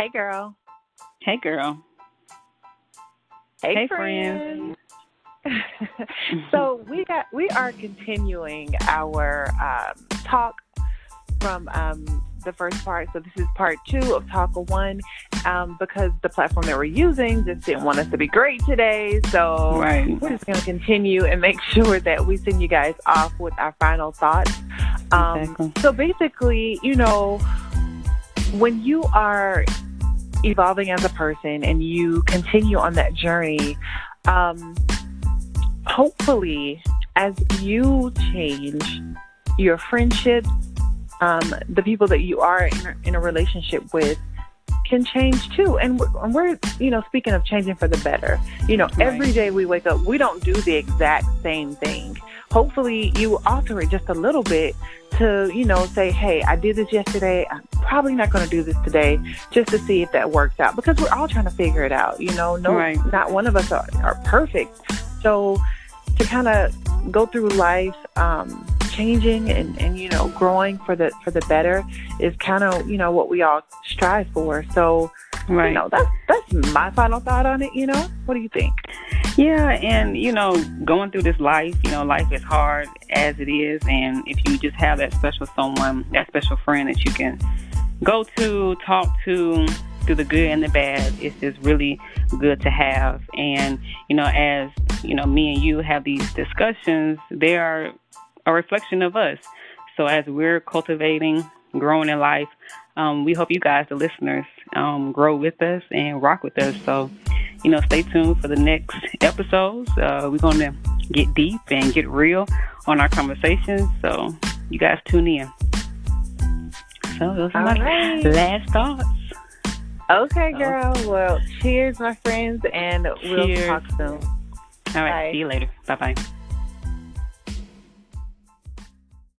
Hey, girl. Hey, girl. Hey, friend. So we are continuing our talk from the first part. So this is part 2 of Talk of One, because the platform that we're using just didn't want us to be great today. So we're just going to continue and make sure that we send you guys off with our final thoughts. So basically, you know, when you are evolving as a person and you continue on that journey, hopefully as you change your friendships, the people that you are in a relationship with can change too. And we're you know, speaking of changing for the better, you know, every day we wake up, we don't do the exact same thing. Hopefully you alter it just a little bit to, you know, say, hey, I did this yesterday. I'm probably not going to do this today, just to see if that works out, because we're all trying to figure it out. You know, not one of us are perfect. So to kind of go through life, changing and, you know, growing for the better is kind of, you know, what we all strive for. So, you know, that's my final thought on it. You know, what do you think? Yeah. And, you know, going through this life, you know, life is hard as it is. And if you just have that special someone, that special friend that you can go to, talk to, through the good and the bad, it's just really good to have. And, you know, as, you know, me and you have these discussions, they are a reflection of us. So as we're cultivating, growing in life, we hope you guys, the listeners, grow with us and rock with us. So, you know, stay tuned for the next episodes. We're going to get deep and get real on our conversations. So you guys tune in. So those are my last thoughts. Okay, girl. Well, cheers, my friends, and we'll talk soon. All right. Bye. See you later. Bye-bye.